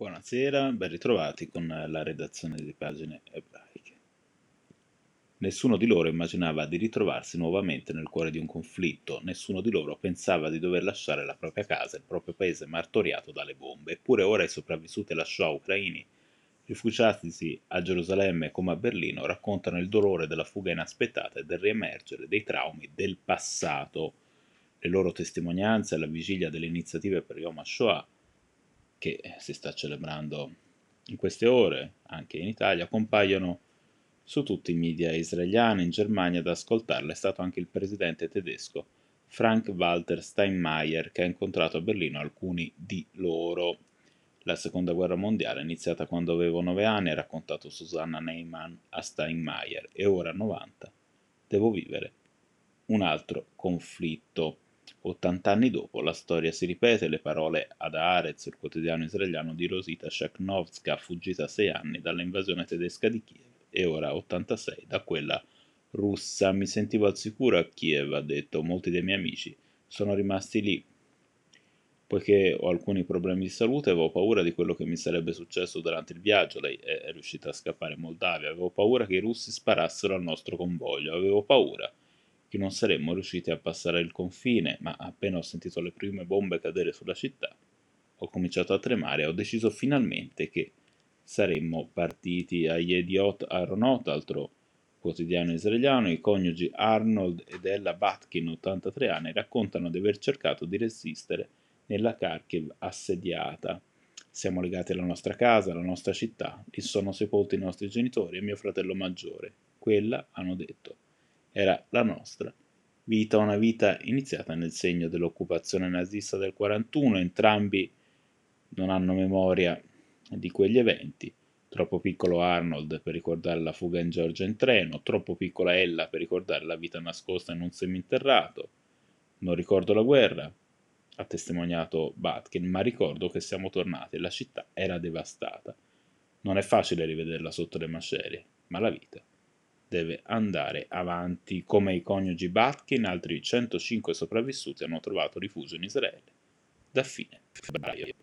Buonasera, ben ritrovati con la redazione di Pagine Ebraiche. Nessuno di loro immaginava di ritrovarsi nuovamente nel cuore di un conflitto, nessuno di loro pensava di dover lasciare la propria casa e il proprio paese martoriato dalle bombe, eppure ora i sopravvissuti alla Shoah ucraini, rifugiatisi a Gerusalemme come a Berlino, raccontano il dolore della fuga inaspettata e del riemergere dei traumi del passato. Le loro testimonianze alla vigilia delle iniziative per Yom HaShoah, che si sta celebrando in queste ore anche in Italia, compaiono su tutti i media israeliani. In Germania ad ascoltarla è stato anche il presidente tedesco Frank-Walter Steinmeier, che ha incontrato a Berlino alcuni di loro. La seconda guerra mondiale è iniziata quando avevo 9 anni, ha raccontato Susanna Neumann a Steinmeier, e ora a 90 devo vivere un altro conflitto. 80 anni dopo la storia si ripete, le parole ad Arez, il quotidiano israeliano, di Rosita Shachnowska, fuggita a 6 anni dall'invasione tedesca di Kiev e ora 86 da quella russa. Mi sentivo al sicuro a Kiev, ha detto, molti dei miei amici sono rimasti lì. Poiché ho alcuni problemi di salute, avevo paura di quello che mi sarebbe successo durante il viaggio, lei è riuscita a scappare in Moldavia, avevo paura che i russi sparassero al nostro convoglio, avevo paura che non saremmo riusciti a passare il confine, ma appena ho sentito le prime bombe cadere sulla città, ho cominciato a tremare e ho deciso finalmente che saremmo partiti. A Yediot Aronot, altro quotidiano israeliano, i coniugi Arnold ed Ella Batkin, 83 anni, raccontano di aver cercato di resistere nella Kharkiv assediata. Siamo legati alla nostra casa, alla nostra città, lì sono sepolti i nostri genitori e mio fratello maggiore. Quella, hanno detto, era la nostra vita, una vita iniziata nel segno dell'occupazione nazista del 41. Entrambi non hanno memoria di quegli eventi. Troppo piccolo Arnold per ricordare la fuga in Georgia in treno, troppo piccola Ella per ricordare la vita nascosta in un seminterrato. Non ricordo la guerra, ha testimoniato Batkin, ma ricordo che siamo tornati e la città era devastata. Non è facile rivederla sotto le macerie, ma la vita deve andare avanti. Come i coniugi Batkin, altri 105 sopravvissuti hanno trovato rifugio in Israele da fine febbraio.